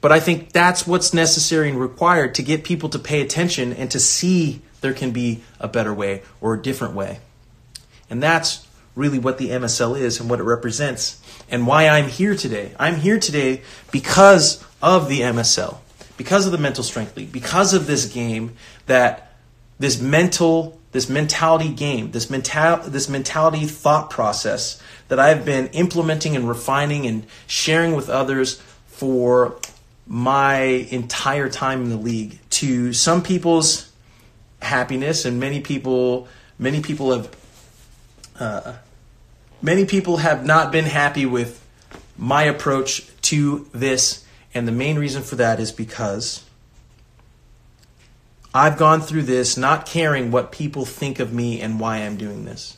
But I think that's what's necessary and required to get people to pay attention and to see there can be a better way or a different way. And that's really what the MSL is and what it represents and why I'm here today. I'm here today because of the MSL, because of the Mental Strength League, because of this game, that this mentality thought process that I've been implementing and refining and sharing with others for my entire time in the league, to some people's happiness, and many people have not been happy with my approach to this. And the main reason for that is because I've gone through this not caring what people think of me and why I'm doing this.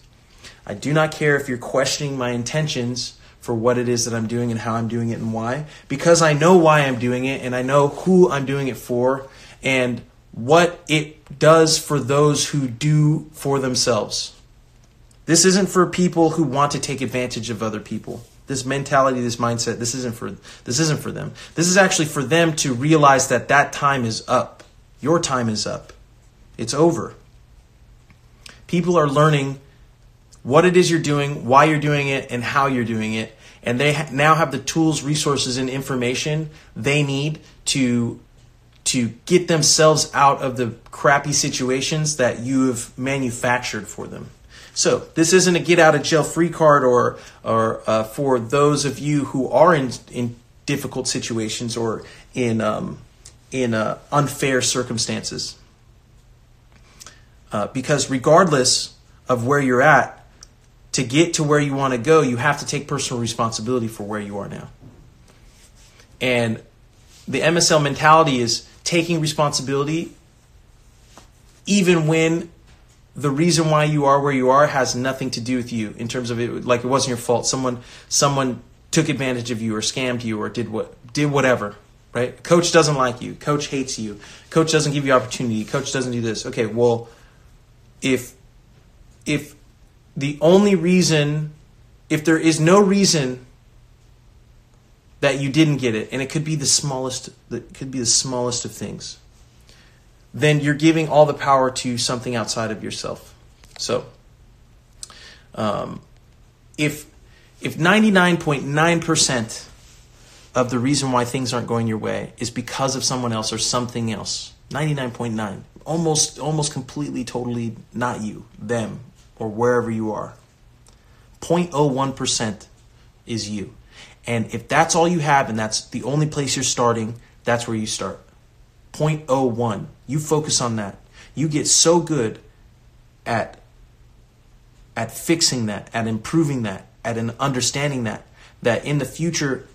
I do not care if you're questioning my intentions for what it is that I'm doing and how I'm doing it and why, because I know why I'm doing it and I know who I'm doing it for and what it does for those who do for themselves. This isn't for people who want to take advantage of other people. This mentality, this mindset, this isn't for them. This is actually for them to realize that that time is up. Your time is up. It's over. People are learning what it is you're doing, why you're doing it, and how you're doing it. And they now have the tools, resources, and information they need to get themselves out of the crappy situations that you've manufactured for them. So this isn't a get out of jail free card or for those of you who are in difficult situations or in unfair circumstances. Because regardless of where you're at, to get to where you want to go, you have to take personal responsibility for where you are now. And the MSL mentality is taking responsibility even when the reason why you are where you are has nothing to do with you, in terms of it, like it wasn't your fault. Someone took advantage of you or scammed you or did whatever, right? Coach doesn't like you. Coach hates you. Coach doesn't give you opportunity. Coach doesn't do this. Okay, well, if the only reason, if there is no reason that you didn't get it, and it could be the smallest of things, then you're giving all the power to something outside of yourself. So if 99.9% of the reason why things aren't going your way is because of someone else or something else, 99.9, almost completely, totally not you, them, or wherever you are, 0.01% is you. And if that's all you have and that's the only place you're starting, that's where you start. 0.01. You focus on that. You get so good at fixing that, at improving that, at understanding that in the future,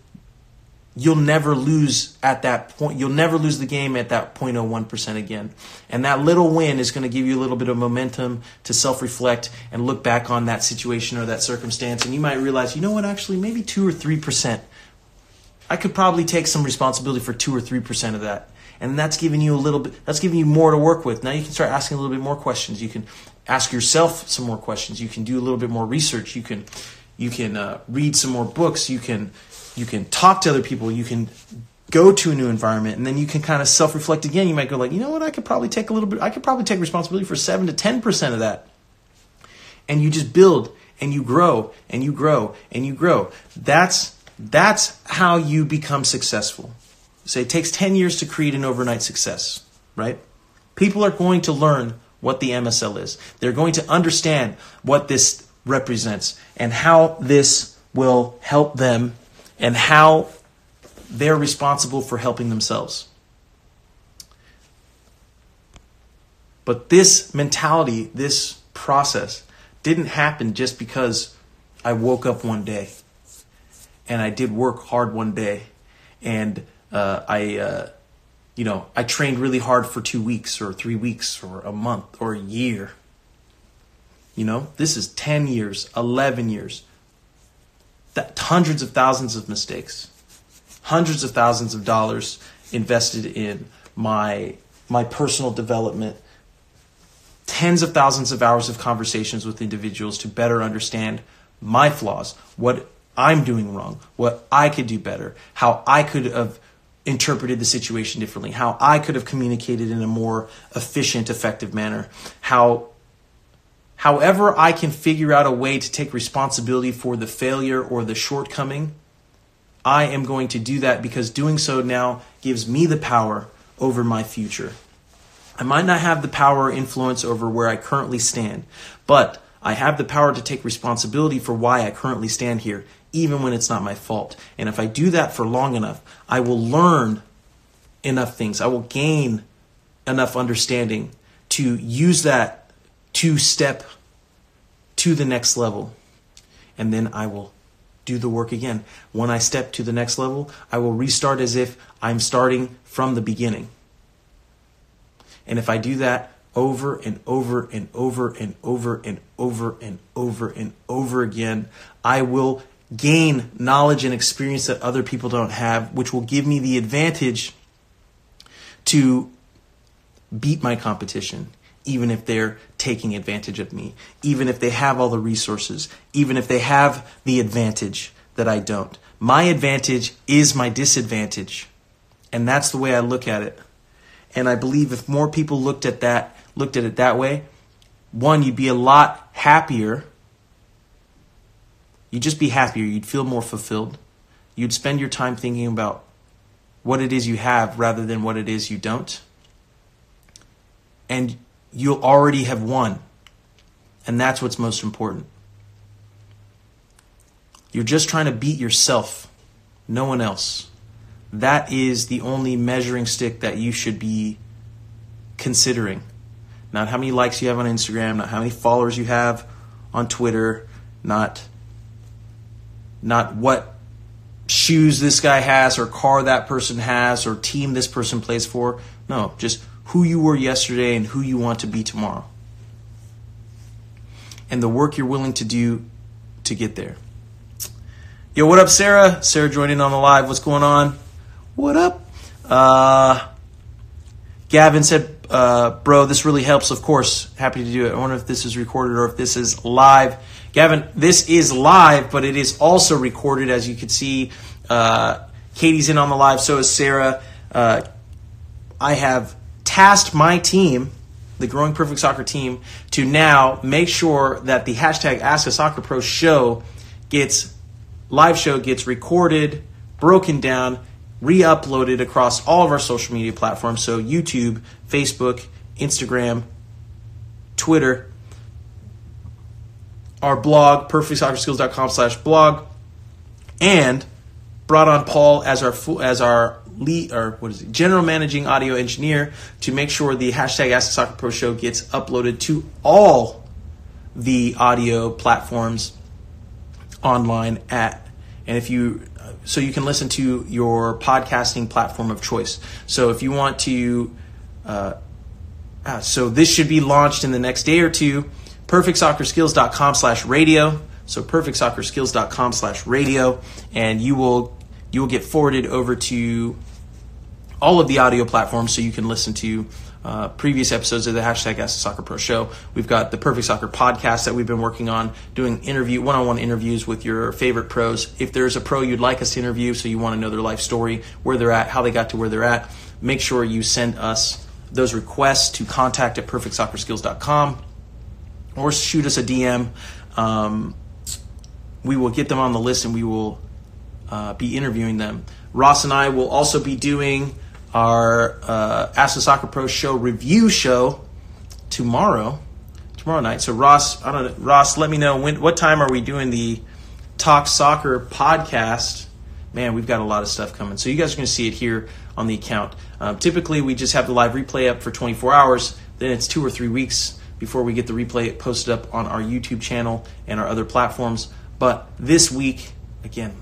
you'll never lose at that point. You'll never lose the game at that 0.01% again. And that little win is going to give you a little bit of momentum to self-reflect and look back on that situation or that circumstance. And you might realize, you know what, actually, maybe 2 or 3% I could probably take some responsibility for 2 or 3% of that. And that's giving you a little bit, that's giving you more to work with. Now you can start asking a little bit more questions. You can ask yourself some more questions. You can do a little bit more research. You can read some more books. You can talk to other people. You can go to a new environment, and then you can kind of self-reflect again. You might go like, you know what, I could probably take a little bit, I could probably take responsibility for 7 to 10% of that. And you just build, and you grow, and you grow, and you grow. That's how you become successful. Say it takes 10 years to create an overnight success, right? People are going to learn what the MSL is. They're going to understand what this represents and how this will help them and how they're responsible for helping themselves. But this mentality, this process, didn't happen just because I woke up one day and I did work hard one day and I trained really hard for 2 weeks or 3 weeks or a month or a year. You know, this is 10 years, 11 years, hundreds of thousands of mistakes, hundreds of thousands of dollars invested in my personal development, tens of thousands of hours of conversations with individuals to better understand my flaws, what I'm doing wrong, what I could do better, how I could have interpreted the situation differently, how I could have communicated in a more efficient, effective manner, however I can figure out a way to take responsibility for the failure or the shortcoming, I am going to do that, because doing so now gives me the power over my future. I might not have the power or influence over where I currently stand, but I have the power to take responsibility for why I currently stand here, even when it's not my fault. And if I do that for long enough, I will learn enough things. I will gain enough understanding to use that to step to the next level. And then I will do the work again. When I step to the next level, I will restart as if I'm starting from the beginning. And if I do that over and over and over and over and over and over and over again, I will gain knowledge and experience that other people don't have, which will give me the advantage to beat my competition, even if they're taking advantage of me, even if they have all the resources, even if they have the advantage that I don't. My advantage is my disadvantage, and that's the way I look at it. And I believe if more people looked at it that way, one, you'd be a lot happier. You'd just be happier. You'd feel more fulfilled. You'd spend your time thinking about what it is you have rather than what it is you don't. And you'll already have won. And that's what's most important. You're just trying to beat yourself, no one else. That is the only measuring stick that you should be considering. Not how many likes you have on Instagram, not how many followers you have on Twitter, not what shoes this guy has or car that person has or team this person plays for. No, just who you were yesterday and who you want to be tomorrow. And the work you're willing to do to get there. Yo, what up, Sarah? Sarah joined in on the live. What's going on? What up? Gavin said, bro, this really helps. Of course, happy to do it. I wonder if this is recorded or if this is live. Gavin, this is live, but it is also recorded, as you can see. Katie's in on the live, so is Sarah. I have tasked my team, the Growing Perfect Soccer team, to now make sure that the hashtag AskASoccerPro show live show gets recorded, broken down, re-uploaded across all of our social media platforms, so YouTube, Facebook, Instagram, Twitter, our blog, PerfectSoccerSkills.com/blog, and brought on Paul as our lead, or what is it, general managing audio engineer, to make sure the hashtag Ask Soccer Pro show gets uploaded to all the audio platforms online so you can listen to your podcasting platform of choice. So if you want to, so this should be launched in the next day or two. PerfectSoccerSkills.com/radio. So PerfectSoccerSkills.com/radio. And you will you will get forwarded over to all of the audio platforms so you can listen to previous episodes of the #AskTheSoccerPro show. We've got the Perfect Soccer podcast that we've been working on, doing one-on-one interviews with your favorite pros. If there's a pro you'd like us to interview, so you want to know their life story, where they're at, how they got to where they're at, make sure you send us those requests to contact@perfectsoccerskills.com or shoot us a DM. We will get them on the list and we will be interviewing them. Ross and I will also be doing our Ask the Soccer Pro show review show tomorrow night. So Ross, Ross, let me know what time are we doing the Talk Soccer podcast? Man, we've got a lot of stuff coming. So you guys are going to see it here on the account. Typically, we just have the live replay up for 24 hours. Then it's 2 or 3 weeks before we get the replay posted up on our YouTube channel and our other platforms. But this week, again,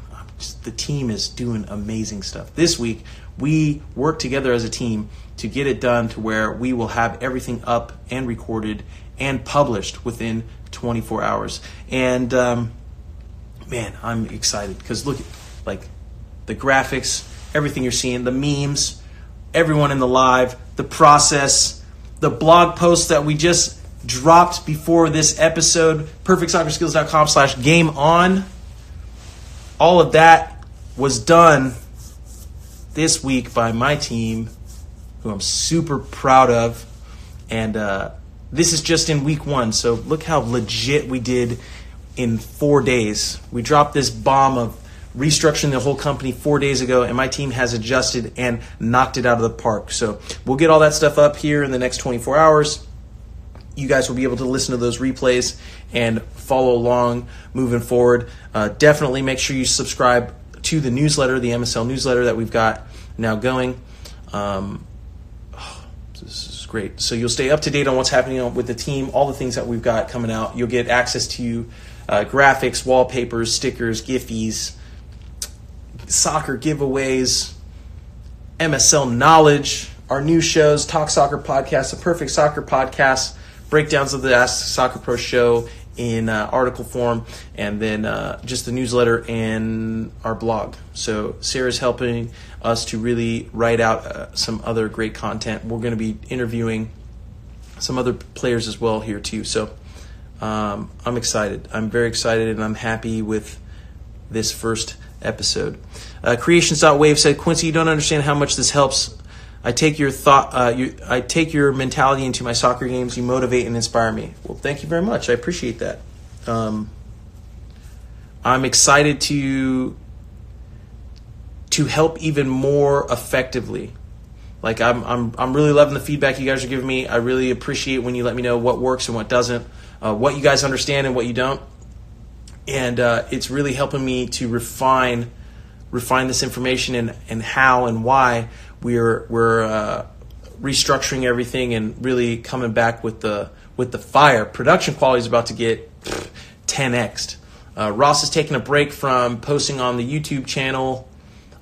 the team is doing amazing stuff. This week, we work together as a team to get it done to where we will have everything up and recorded and published within 24 hours. And, man, I'm excited because look at, the graphics, everything you're seeing, the memes, everyone in the live, the process, the blog post that we just dropped before this episode, perfectsoccerskills.com/game-on. All of that was done this week by my team, who I'm super proud of. And this is just in week 1, so look how legit we did in 4 days. We dropped this bomb of restructuring the whole company 4 days ago, and my team has adjusted and knocked it out of the park. So we'll get all that stuff up here in the next 24 hours. You guys will be able to listen to those replays and follow along moving forward. Definitely make sure you subscribe to the newsletter, the MSL newsletter that we've got now going. This is great. So you'll stay up to date on what's happening with the team, all the things that we've got coming out. You'll get access to graphics, wallpapers, stickers, Giphies, soccer giveaways, MSL knowledge, our new shows, Talk Soccer Podcast, the Perfect Soccer Podcast, breakdowns of the Ask Soccer Pro show in article form, and then just the newsletter and our blog. So Sarah's helping us to really write out some other great content. We're going to be interviewing some other players as well here too. So I'm excited. I'm very excited, and I'm happy with this first episode. Creations.wave said, Quincy, you don't understand how much this helps. I take your mentality into my soccer games. You motivate and inspire me. Well, thank you very much. I appreciate that. I'm excited to help even more effectively. I'm really loving the feedback you guys are giving me. I really appreciate when you let me know what works and what doesn't, what you guys understand and what you don't. And it's really helping me to refine this information and how and why we're restructuring everything and really coming back with the fire. Production quality is about to get 10x'd. Ross is taking a break from posting on the YouTube channel,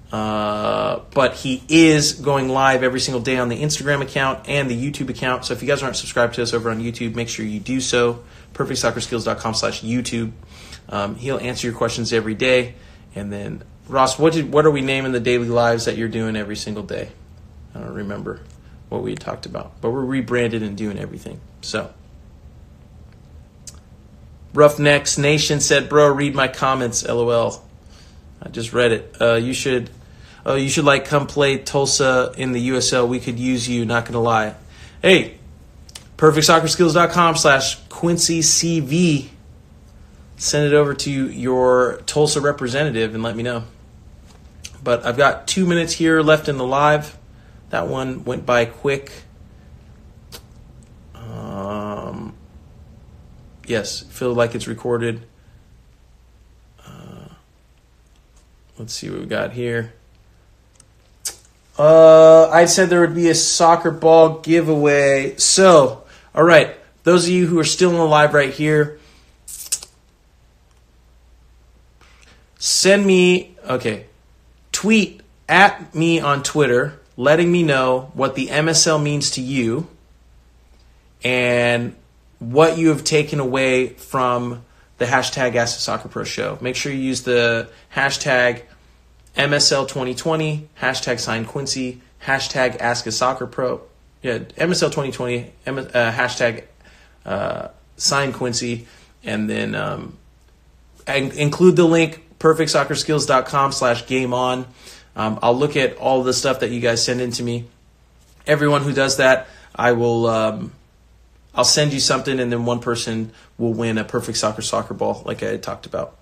but he is going live every single day on the Instagram account and the YouTube account. So if you guys aren't subscribed to us over on YouTube, make sure you do so. PerfectSoccerSkills.com/YouTube. He'll answer your questions every day. And then, Ross, what are we naming the daily lives that you're doing every single day? I don't remember what we had talked about, but we're rebranded and doing everything. So, Roughnecks Nation said, "Bro, read my comments. LOL." I just read it. You should come play Tulsa in the USL. We could use you. Not gonna lie. Hey, perfectsoccerskills.com/QuincyCV. Send it over to your Tulsa representative and let me know. But I've got 2 minutes here left in the live. That one went by quick. Yes, feel like it's recorded. Let's see what we got here. I said there would be a soccer ball giveaway. So, all right, those of you who are still in the live right here, tweet at me on Twitter, letting me know what the MSL means to you and what you have taken away from the #AskTheSoccerPro show. Make sure you use the hashtag MSL 2020, hashtag sign Quincy, hashtag ask a soccer pro. Yeah, MSL 2020, hashtag sign Quincy, and then include the link PerfectSoccerSkills.com/game on. I'll look at all the stuff that you guys send in to me. Everyone who does that, I will I'll send you something, and then one person will win a Perfect Soccer soccer ball like I had talked about.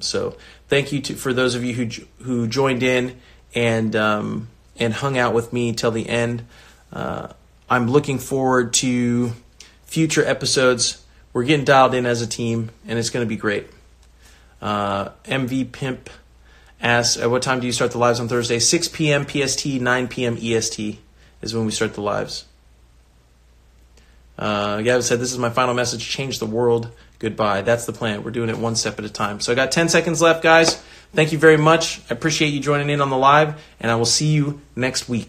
So thank you for those of you who joined in and hung out with me till the end. I'm looking forward to future episodes. We're getting dialed in as a team, and it's going to be great. MV Pimp asks, at what time do you start the lives on Thursday? 6 p.m. PST, 9 p.m. EST is when we start the lives. Gavin said, this is my final message. Change the world. Goodbye. That's the plan. We're doing it one step at a time. So I got 10 seconds left, guys. Thank you very much. I appreciate you joining in on the live, and I will see you next week.